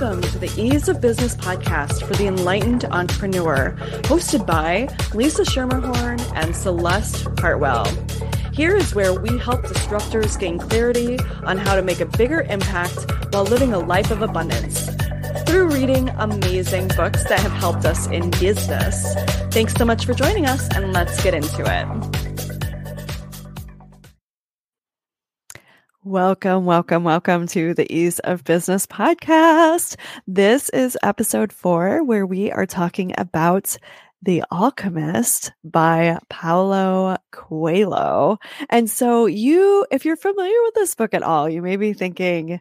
welcome to the Ease of Business podcast for the enlightened entrepreneur, hosted by Lisa Schermerhorn and Celeste Hartwell. Here is where we help disruptors gain clarity on how to make a bigger impact while living a life of abundance through reading amazing books that have helped us in business. Thanks so much for joining us, and let's get into it. Welcome to the Ease of Business podcast. This is episode 4, where we are talking about The Alchemist by Paulo Coelho. And so if you're familiar with this book at all, you may be thinking,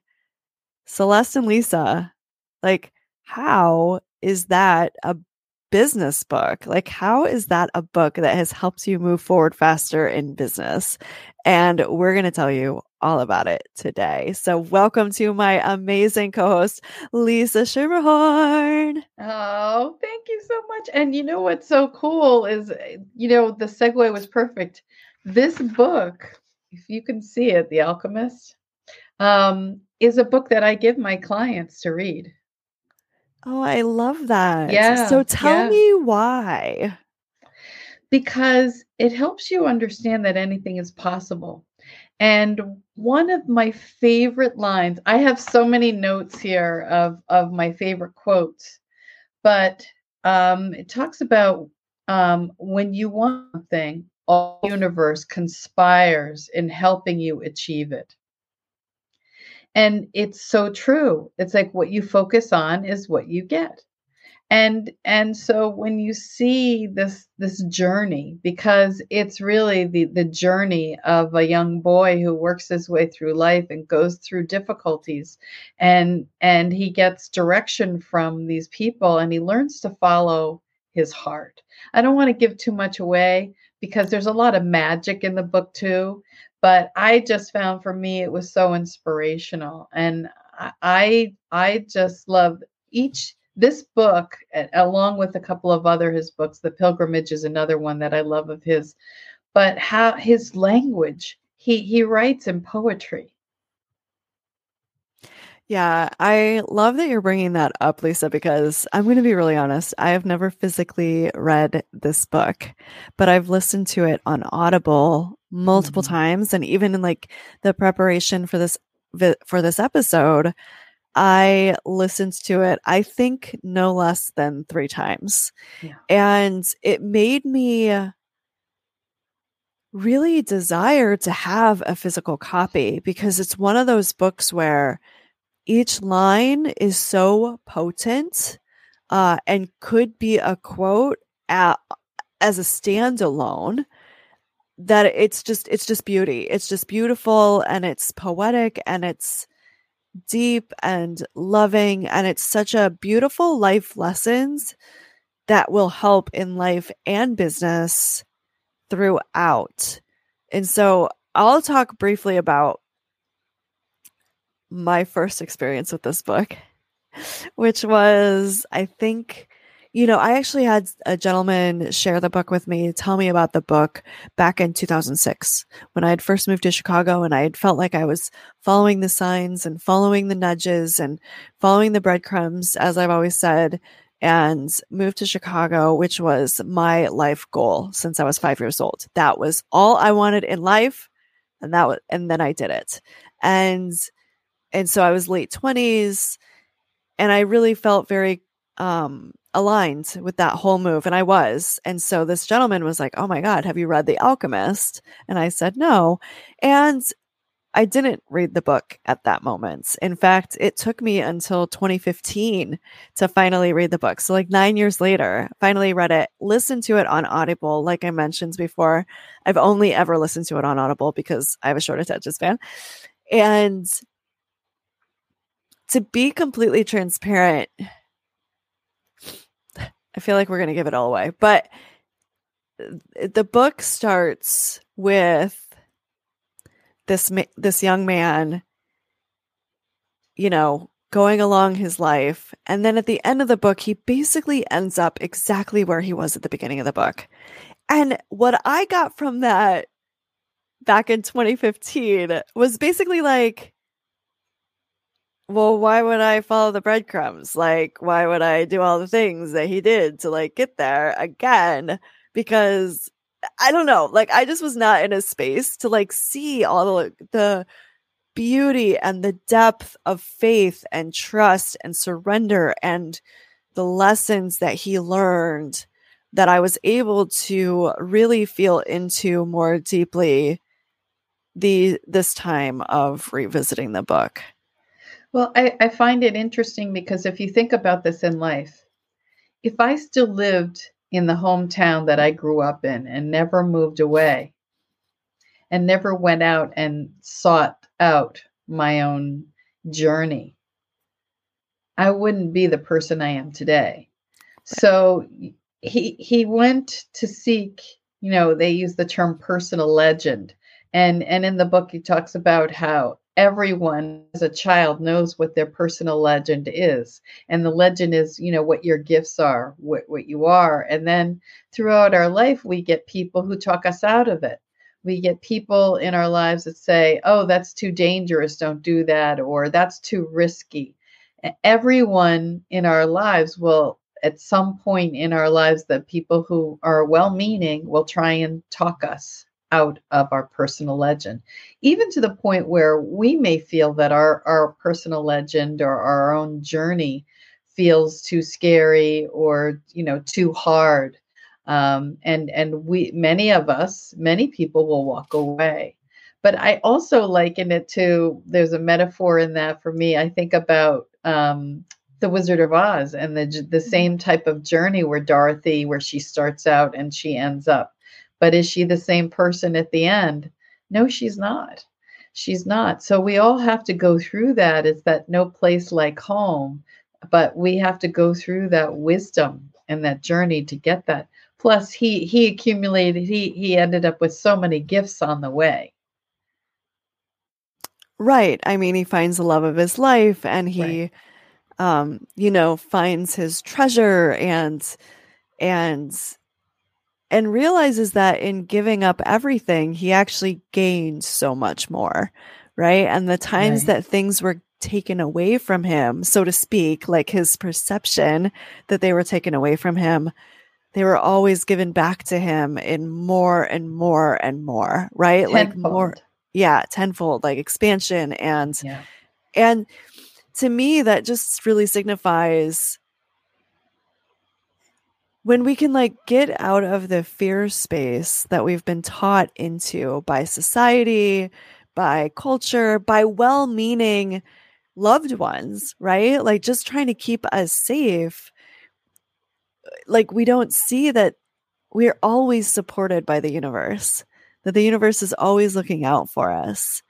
Celeste and Lisa, like, how is that a business book? Like, how is that a book that has helped you move forward faster in business? And we're going to tell you all about it today. So welcome to my amazing co-host, Lisa Schermerhorn. Oh, thank you so much. And you know what's so cool is, you know, the segue was perfect. This book, if you can see it, The Alchemist, is a book that I give my clients to read. Oh, I love that. Yeah. So tell me why. Because it helps you understand that anything is possible. And one of my favorite lines, I have so many notes here of my favorite quotes, but it talks about when you want something, all the universe conspires in helping you achieve it. And it's so true. It's like what you focus on is what you get. And so when you see this journey, because it's really the journey of a young boy who works his way through life and goes through difficulties, and he gets direction from these people, and he learns to follow his heart. I don't want to give too much away because there's a lot of magic in the book too, but I just found, for me, it was so inspirational. And I just love this book, along with a couple of other his books. The Pilgrimage is another one that I love of his. But how his language, he writes in poetry. Yeah, I love that you're bringing that up, Lisa, because I'm going to be really honest. I have never physically read this book, but I've listened to it on Audible multiple times. And even in like the preparation for this episode, I listened to it, I think, no less than 3 times. Yeah. And it made me really desire to have a physical copy, because it's one of those books where each line is so potent and could be a quote as a standalone, that it's just beauty. It's just beautiful, and it's poetic, and it's deep and loving, and it's such a beautiful life lessons that will help in life and business throughout. And so I'll talk briefly about my first experience with this book, which was, I think, you know, I actually had a gentleman share the book with me, tell me about the book back in 2006, when I had first moved to Chicago, and I had felt like I was following the signs and following the nudges and following the breadcrumbs, as I've always said, and moved to Chicago, which was my life goal since I was 5 years old. That was all I wanted in life, and then I did it. And so I was late 20s, and I really felt very aligned with that whole move. And so this gentleman was like, "Oh my God, have you read The Alchemist?" And I said, "No." And I didn't read the book at that moment. In fact, it took me until 2015 to finally read the book. So like 9 years later, finally read it, listened to it on Audible. Like I mentioned before, I've only ever listened to it on Audible because I have a short attention span. And to be completely transparent, I feel like we're going to give it all away, but the book starts with this young man, you know, going along his life. And then at the end of the book, he basically ends up exactly where he was at the beginning of the book. And what I got from that back in 2015 was basically like, well, why would I follow the breadcrumbs? Like, why would I do all the things that he did to like get there again? Because I don't know, like, I just was not in a space to like see all the beauty and the depth of faith and trust and surrender and the lessons that he learned that I was able to really feel into more deeply this time of revisiting the book. Well, I find it interesting because if you think about this in life, if I still lived in the hometown that I grew up in and never moved away and never went out and sought out my own journey, I wouldn't be the person I am today. So he went to seek, you know, they use the term personal legend. And in the book, he talks about how everyone as a child knows what their personal legend is. And the legend is, you know, what your gifts are, what you are. And then throughout our life, we get people who talk us out of it. We get people in our lives that say, oh, that's too dangerous, don't do that, or that's too risky. Everyone in our lives will, at some point in our lives, that people who are well-meaning will try and talk us out of our personal legend, even to the point where we may feel that our personal legend or our own journey feels too scary or, you know, too hard. And many people will walk away. But I also liken it to, there's a metaphor in that for me. I think about the Wizard of Oz and the same type of journey where Dorothy, where she starts out and she ends up. But is she the same person at the end? No, she's not. She's not. So we all have to go through that. It's that no place like home, but we have to go through that wisdom and that journey to get that. Plus he accumulated, he ended up with so many gifts on the way. Right. I mean, he finds the love of his life and he, right. You know, finds his treasure and realizes that in giving up everything, he actually gained so much more, right? And the times that things were taken away from him, so to speak, like his perception that they were taken away from him, they were always given back to him in more and more and more, right? Tenfold. Like more, tenfold, like expansion. And to me, that just really signifies when we can like get out of the fear space that we've been taught into by society, by culture, by well-meaning loved ones, right? Like just trying to keep us safe. Like we don't see that we're always supported by the universe, that the universe is always looking out for us.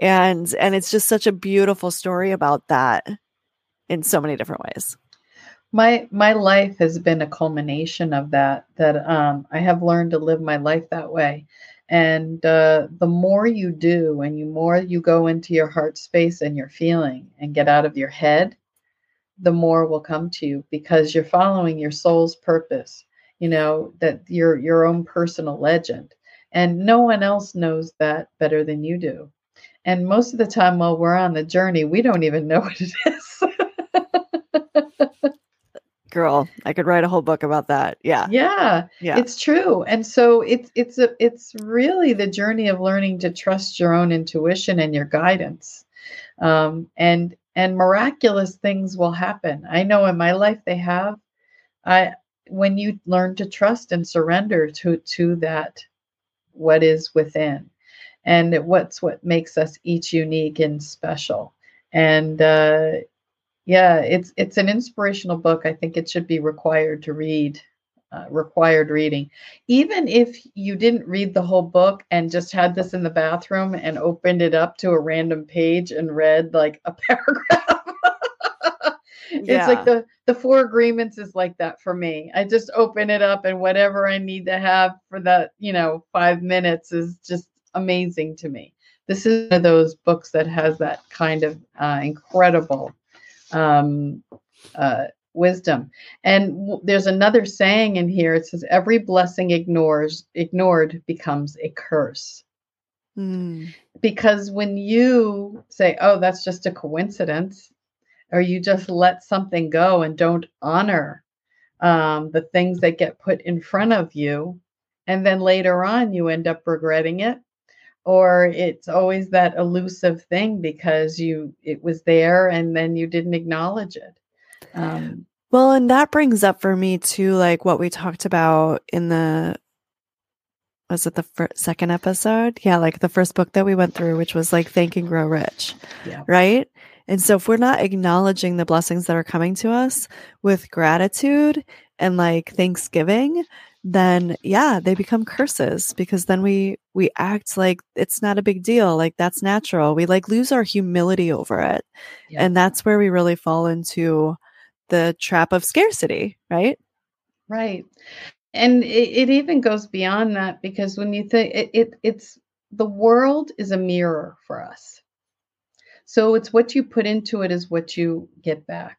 And it's just such a beautiful story about that in so many different ways. My life has been a culmination of that I have learned to live my life that way. And the more you do and the more you go into your heart space and your feeling and get out of your head, the more will come to you because you're following your soul's purpose, you know, that your own personal legend. And no one else knows that better than you do. And most of the time while we're on the journey, we don't even know what it is. Girl, I could write a whole book about that. Yeah, it's true. And so it's really the journey of learning to trust your own intuition and your guidance. And miraculous things will happen. I know in my life they have. When you learn to trust and surrender to that, what is within, and what makes us each unique and special. And it's an inspirational book. I think it should be required to read, required reading. Even if you didn't read the whole book and just had this in the bathroom and opened it up to a random page and read like a paragraph. It's like the Four Agreements is like that for me. I just open it up and whatever I need to have for that, you know, 5 minutes is just amazing to me. This is one of those books that has that kind of incredible wisdom. And there's another saying in here. It says, every blessing ignored becomes a curse. Because when you say, oh, that's just a coincidence, or you just let something go and don't honor the things that get put in front of you. And then later on, you end up regretting it. Or it's always that elusive thing because it was there and then you didn't acknowledge it. Well, and that brings up for me too, like what we talked about in second episode? Yeah, like the first book that we went through, which was like Think and Grow Rich, yeah. Right? And so if we're not acknowledging the blessings that are coming to us with gratitude and like thanksgiving, then yeah, they become curses because then we act like it's not a big deal. Like that's natural. We like lose our humility over it. Yeah. And that's where we really fall into the trap of scarcity, right? Right. And it even goes beyond that because when you think it's the world is a mirror for us. So it's what you put into it is what you get back.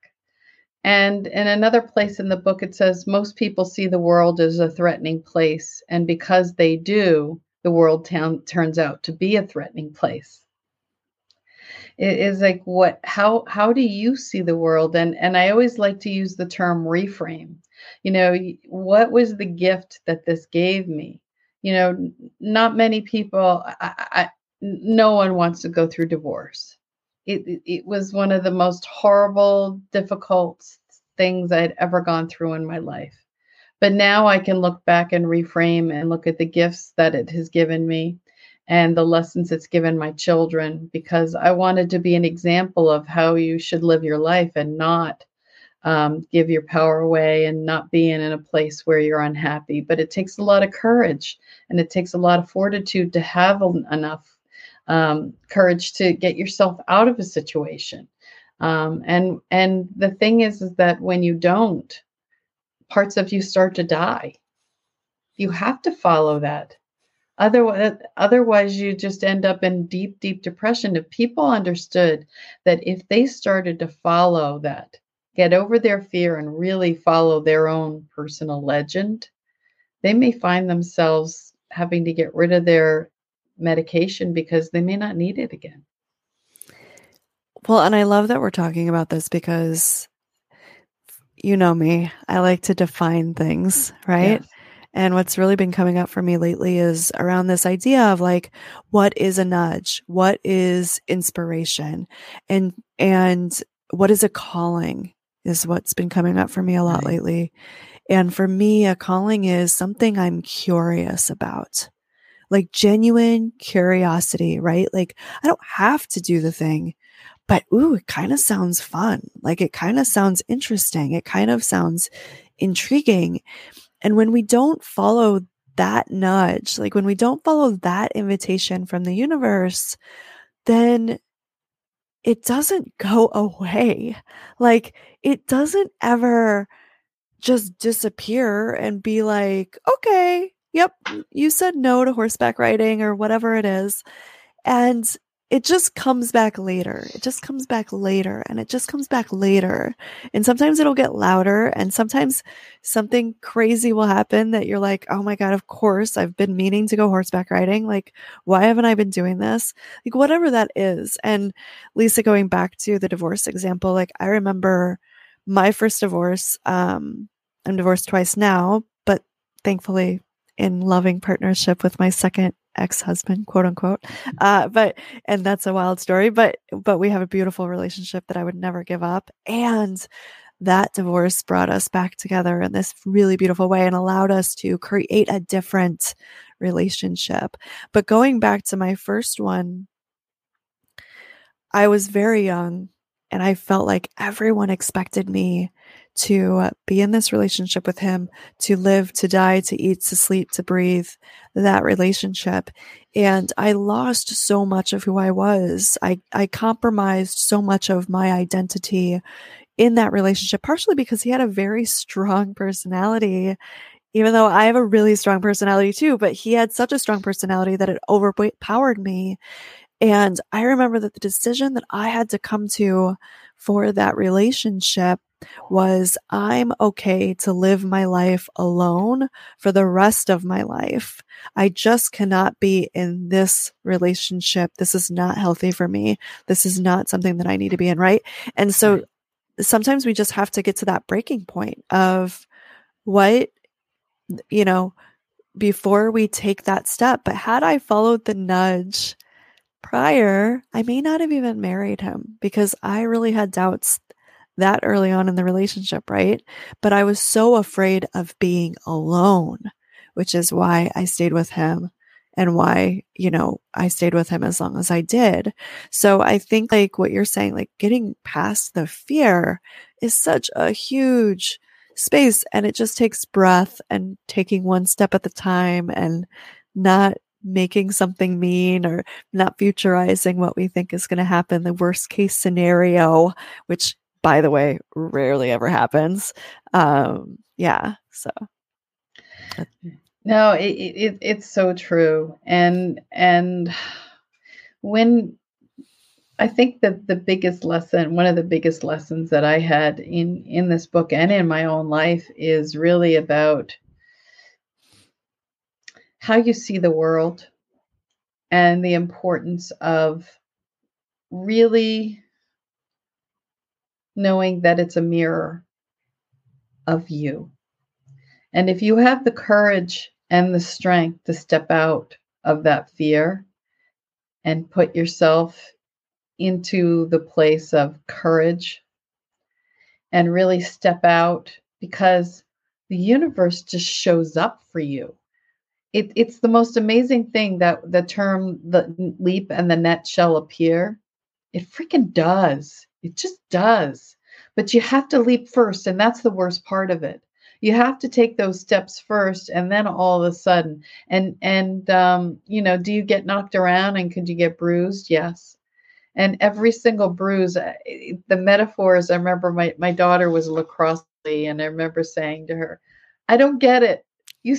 And in another place in the book, it says most people see the world as a threatening place. And because they do, the world turns out to be a threatening place. It is like, how do you see the world? And I always like to use the term reframe. You know, what was the gift that this gave me? You know, not many people, no one wants to go through divorce. It was one of the most horrible, difficult things I'd ever gone through in my life. But now I can look back and reframe and look at the gifts that it has given me and the lessons it's given my children, because I wanted to be an example of how you should live your life and not give your power away and not be in a place where you're unhappy. But it takes a lot of courage and it takes a lot of fortitude to have enough courage to get yourself out of a situation. And the thing is that when you don't, parts of you start to die. You have to follow that. Otherwise, you just end up in deep, deep depression. If people understood that if they started to follow that, get over their fear and really follow their own personal legend, they may find themselves having to get rid of their medication because they may not need it again. Well, and I love that we're talking about this because you know me, I like to define things, right? Yes. And what's really been coming up for me lately is around this idea of like, what is a nudge? What is inspiration? And what is a calling is what's been coming up for me a lot lately. And for me, a calling is something I'm curious about. Like genuine curiosity, right? Like I don't have to do the thing, but ooh, it kind of sounds fun. Like it kind of sounds interesting. It kind of sounds intriguing. And when we don't follow that nudge, like when we don't follow that invitation from the universe, then it doesn't go away. Like it doesn't ever just disappear and be like, okay, yep, you said no to horseback riding or whatever it is. And it just comes back later. It just comes back later. And it just comes back later. And sometimes it'll get louder. And sometimes something crazy will happen that you're like, oh my God, of course, I've been meaning to go horseback riding. Like, why haven't I been doing this? Like, whatever that is. And Lisa, going back to the divorce example, like I remember my first divorce. I'm divorced twice now, but thankfully, in loving partnership with my second ex-husband, quote unquote. And that's a wild story, but we have a beautiful relationship that I would never give up. And that divorce brought us back together in this really beautiful way and allowed us to create a different relationship. But going back to my first one, I was very young and I felt like everyone expected me to be in this relationship with him, to live, to die, to eat, to sleep, to breathe that relationship. And I lost so much of who I was. I compromised so much of my identity in that relationship, partially because he had a very strong personality, even though I have a really strong personality too, but he had such a strong personality that it overpowered me. And I remember that the decision that I had to come to for that relationship was I'm okay to live my life alone for the rest of my life. I just cannot be in this relationship. This is not healthy for me. This is not something that I need to be in, right? And so sometimes we just have to get to that breaking point of what, you know, before we take that step. But had I followed the nudge prior, I may not have even married him, because I really had doubts that early on in the relationship, right? But I was so afraid of being alone, which is why I stayed with him and why, you know, I stayed with him as long as I did. So I think like what you're saying, like getting past the fear is such a huge space, and it just takes breath and taking one step at a time and not making something mean or not futurizing what we think is going to happen, the worst case scenario, which, by the way, rarely ever happens. Yeah. So. No, it's so true. And when I think that the biggest lesson, one of the biggest lessons that I had in this book and in my own life is really about how you see the world and the importance of really knowing that it's a mirror of you. And if you have the courage and the strength to step out of that fear and put yourself into the place of courage and really step out, because the universe just shows up for you. It's the most amazing thing that the term, the leap and the net shall appear. It freaking does. It just does. But you have to leap first. And that's the worst part of it. You have to take those steps first, and then all of a sudden, you know, do you get knocked around and could you get bruised? Yes. And every single bruise, the metaphors, I remember my daughter was a lacrosse player, and I remember saying to her, I don't get it. You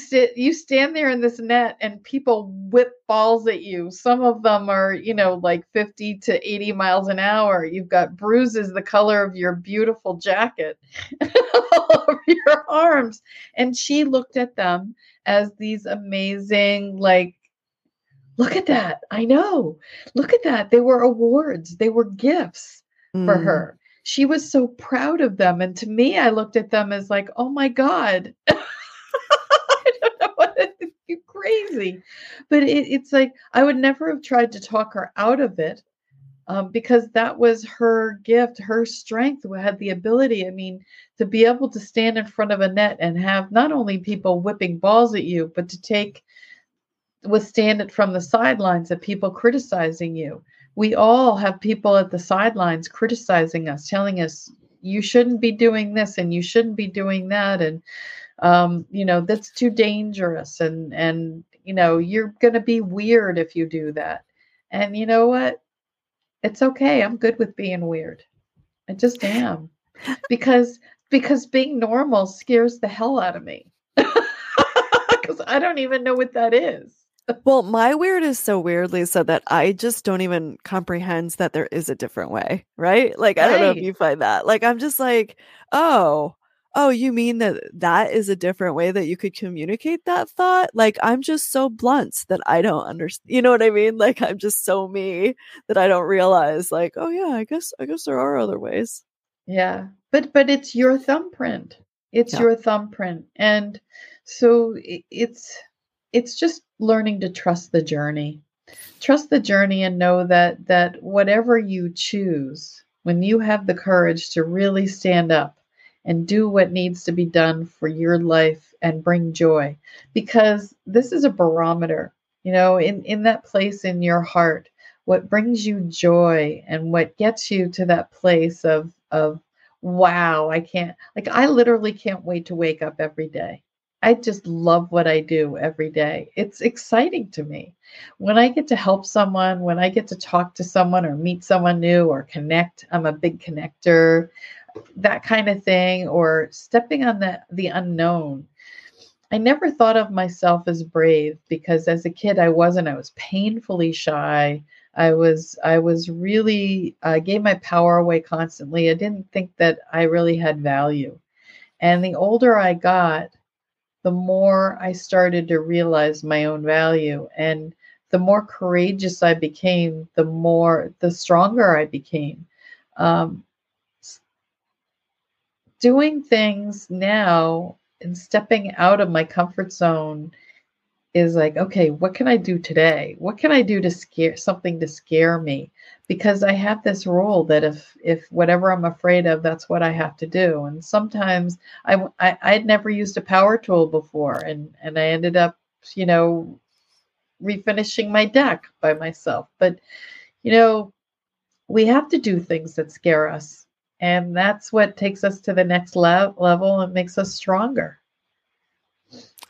stand there in this net and people whip balls at you. Some of them are, you know, like 50 to 80 miles an hour. You've got bruises the color of your beautiful jacket and all over your arms. And she looked at them as these amazing, like, look at that. I know. Look at that. They were awards. They were gifts for her. She was so proud of them. And to me, I looked at them as like, oh my God. You're crazy. But it's like, I would never have tried to talk her out of it, because that was her gift. Her strength had the ability, I mean, to be able to stand in front of a net and have not only people whipping balls at you, but to withstand it from the sidelines of people criticizing you. We all have people at the sidelines criticizing us, telling us, you shouldn't be doing this and you shouldn't be doing that. And you know, that's too dangerous. And, you know, you're going to be weird if you do that. And you know what? It's okay. I'm good with being weird. I just am, because being normal scares the hell out of me, because I don't even know what that is. Well, my weird is so weird, Lisa, that I just don't even comprehend that there is a different way. Right. Like, I don't know if you find that. Like, I'm just like, oh, you mean that is a different way that you could communicate that thought? Like, I'm just so blunt that I don't understand. You know what I mean? Like, I'm just so me that I don't realize, like, oh yeah, I guess there are other ways. Yeah. But it's your thumbprint. It's your thumbprint. And so it's just learning to trust the journey. Trust the journey and know that whatever you choose, when you have the courage to really stand up and do what needs to be done for your life and bring joy, because this is a barometer, you know, in that place in your heart, what brings you joy and what gets you to that place of, wow, I literally can't wait to wake up every day. I just love what I do every day. It's exciting to me. When I get to help someone, when I get to talk to someone or meet someone new or connect, I'm a big connector, that kind of thing, or stepping on the unknown. I never thought of myself as brave, because as a kid, I wasn't. I was painfully shy. I was really, gave my power away constantly. I didn't think that I really had value. And the older I got, the more I started to realize my own value. And the more courageous I became, the stronger I became. doing things now and stepping out of my comfort zone is like, okay, what can I do today? What can I do to scare me? Because I have this rule that if whatever I'm afraid of, that's what I have to do. And sometimes I'd never used a power tool before, and I ended up, you know, refinishing my deck by myself. But, you know, we have to do things that scare us. And that's what takes us to the next level and makes us stronger.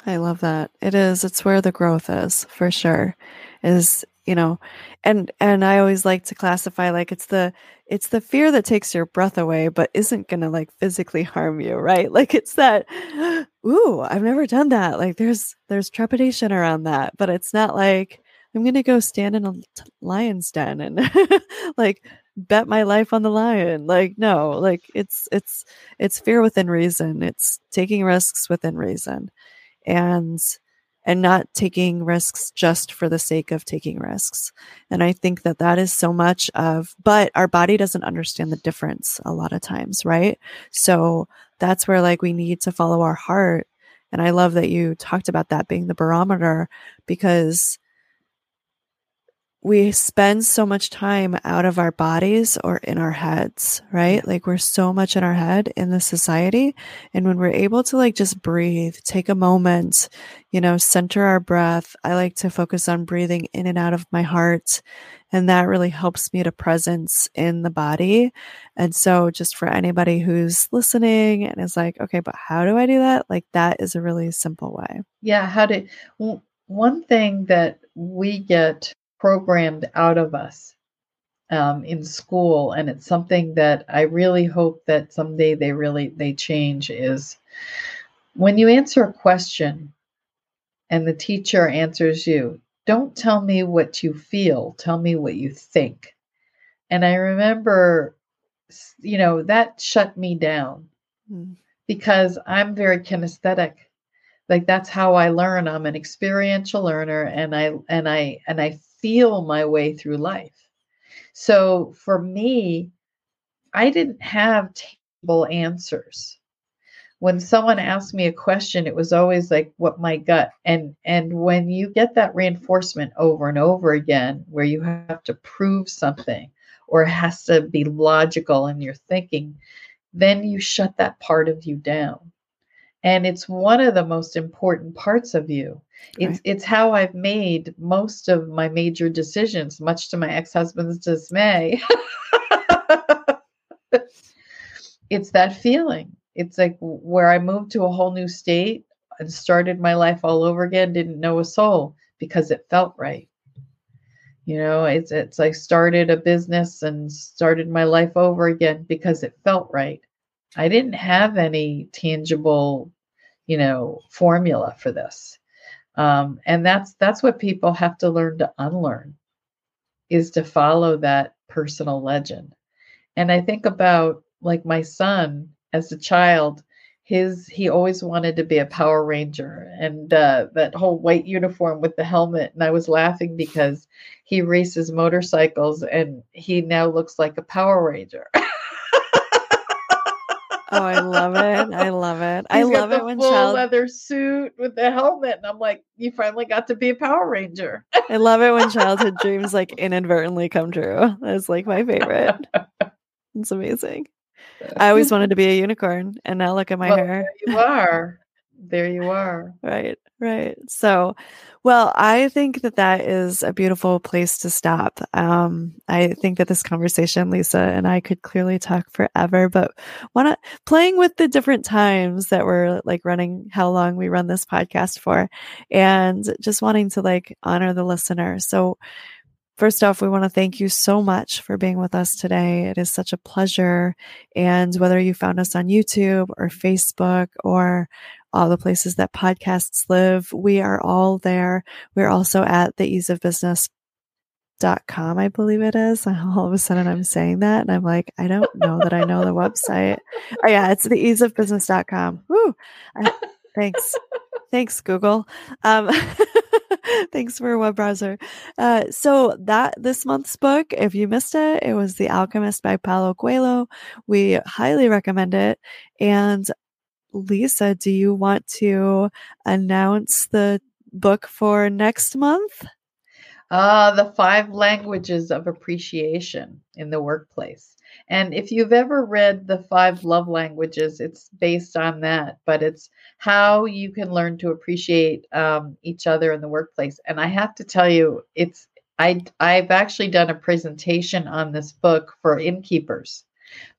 I love that. It is. It's where the growth is, for sure. Is, you know, and I always like to classify, like, it's the fear that takes your breath away, but isn't going to like physically harm you, right? Like it's that, ooh, I've never done that. Like there's trepidation around that, but it's not like I'm going to go stand in a lion's den and like bet my life on the lion. Like, no, like it's fear within reason. It's taking risks within reason. And not taking risks just for the sake of taking risks. And I think that is so much of, but our body doesn't understand the difference a lot of times, right? So that's where like we need to follow our heart. And I love that you talked about that being the barometer, because we spend so much time out of our bodies or in our heads, right? Like we're so much in our head in this society. And when we're able to like just breathe, take a moment, you know, center our breath. I like to focus on breathing in and out of my heart. And that really helps me to presence in the body. And so just for anybody who's listening and is like, okay, but how do I do that? Like that is a really simple way. Yeah. One thing that we get programmed out of us in school, and it's something that I really hope that someday they change, is when you answer a question and the teacher answers you, don't tell me what you feel, tell me what you think. And I remember, you know, that shut me down because I'm very kinesthetic. Like that's how I learn. I'm an experiential learner, and I feel my way through life. So for me, I didn't have tangible answers. When someone asked me a question, it was always like what my gut, and when you get that reinforcement over and over again, where you have to prove something or it has to be logical in your thinking, then you shut that part of you down. And it's one of the most important parts of you. Right. It's how I've made most of my major decisions, much to my ex-husband's dismay. It's that feeling. It's like where I moved to a whole new state and started my life all over again, didn't know a soul because it felt right. You know, it's like started a business and started my life over again because it felt right. I didn't have any tangible, you know, formula for this. And that's what people have to learn to unlearn, is to follow that personal legend. And I think about like my son as a child, he always wanted to be a Power Ranger, and that whole white uniform with the helmet. And I was laughing because he races motorcycles and he now looks like a Power Ranger. Oh, I love it. I love it. I love it when full leather suit with the helmet. And I'm like, you finally got to be a Power Ranger. I love it when childhood dreams like inadvertently come true. That's like my favorite. It's amazing. I always wanted to be a unicorn, and now look at my hair. There you are. There you are. Right. Right. So, well, I think that is a beautiful place to stop. I think that this conversation, Lisa and I, could clearly talk forever, but playing with the different times that we're like running, how long we run this podcast for, and just wanting to like honor the listener. So first off, we want to thank you so much for being with us today. It is such a pleasure. And whether you found us on YouTube or Facebook or all the places that podcasts live, we are all there. We're also at theeaseofbusiness.com, I believe it is. All of a sudden I'm saying that and I'm like, I don't know that I know the website. Oh yeah, it's theeaseofbusiness.com. Woo. Thanks. Thanks, Google. Thanks for a web browser. So that this month's book, if you missed it, it was The Alchemist by Paulo Coelho. We highly recommend it. And Lisa, do you want to announce the book for next month? The Five Languages of Appreciation in the Workplace. And if you've ever read The Five Love Languages, it's based on that, but it's how you can learn to appreciate each other in the workplace. And I have to tell you, I've actually done a presentation on this book for innkeepers,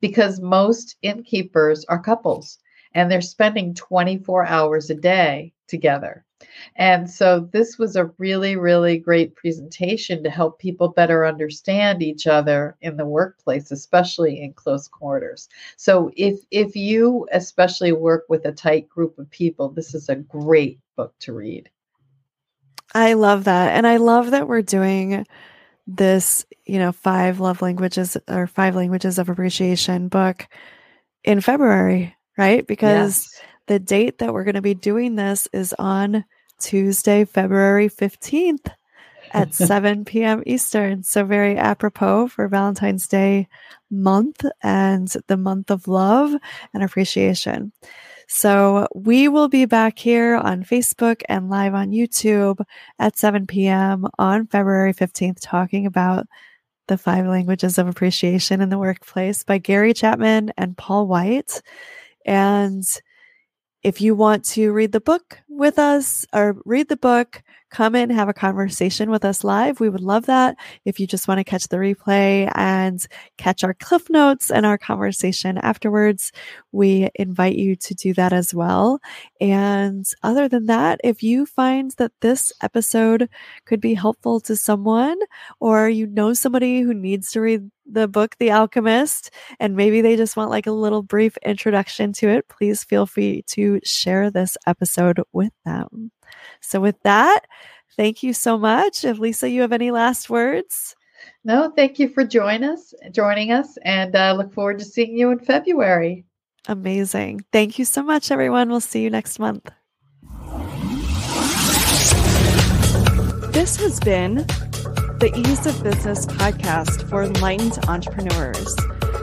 because most innkeepers are couples and they're spending 24 hours a day together. And so this was a really, really great presentation to help people better understand each other in the workplace, especially in close quarters. So if you especially work with a tight group of people, this is a great book to read. I love that. And I love that we're doing this, you know, Five Love Languages or Five Languages of Appreciation book in February, right? Because yes. The date that we're going to be doing this is on Tuesday, February 15th at 7 p.m. Eastern. So very apropos for Valentine's Day month and the month of love and appreciation. So we will be back here on Facebook and live on YouTube at 7 p.m. on February 15th, talking about The Five Languages of Appreciation in the Workplace by Gary Chapman and Paul White. And if you want to read the book with us or read the book, come in, have a conversation with us live. We would love that. If you just want to catch the replay and catch our cliff notes and our conversation afterwards, we invite you to do that as well. And other than that, if you find that this episode could be helpful to someone, or you know somebody who needs to read the book, The Alchemist, and maybe they just want like a little brief introduction to it, please feel free to share this episode with them. So with that, thank you so much. If Lisa, you have any last words? No, thank you for joining us, and look forward to seeing you in February. Amazing. Thank you so much, everyone. We'll see you next month. This has been the Ease of Business podcast for enlightened entrepreneurs,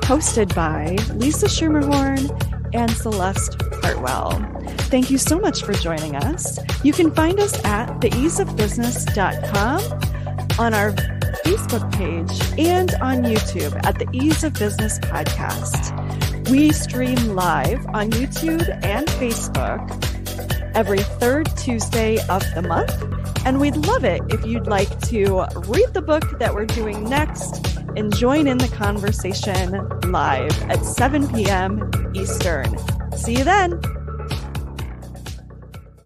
hosted by Lisa Schermerhorn and Celeste Hartwell. Thank you so much for joining us. You can find us at theeaseofbusiness.com, on our Facebook page, and on YouTube at The Ease of Business Podcast. We stream live on YouTube and Facebook every third Tuesday of the month. And we'd love it if you'd like to read the book that we're doing next and join in the conversation live at 7 p.m. Eastern. See you then.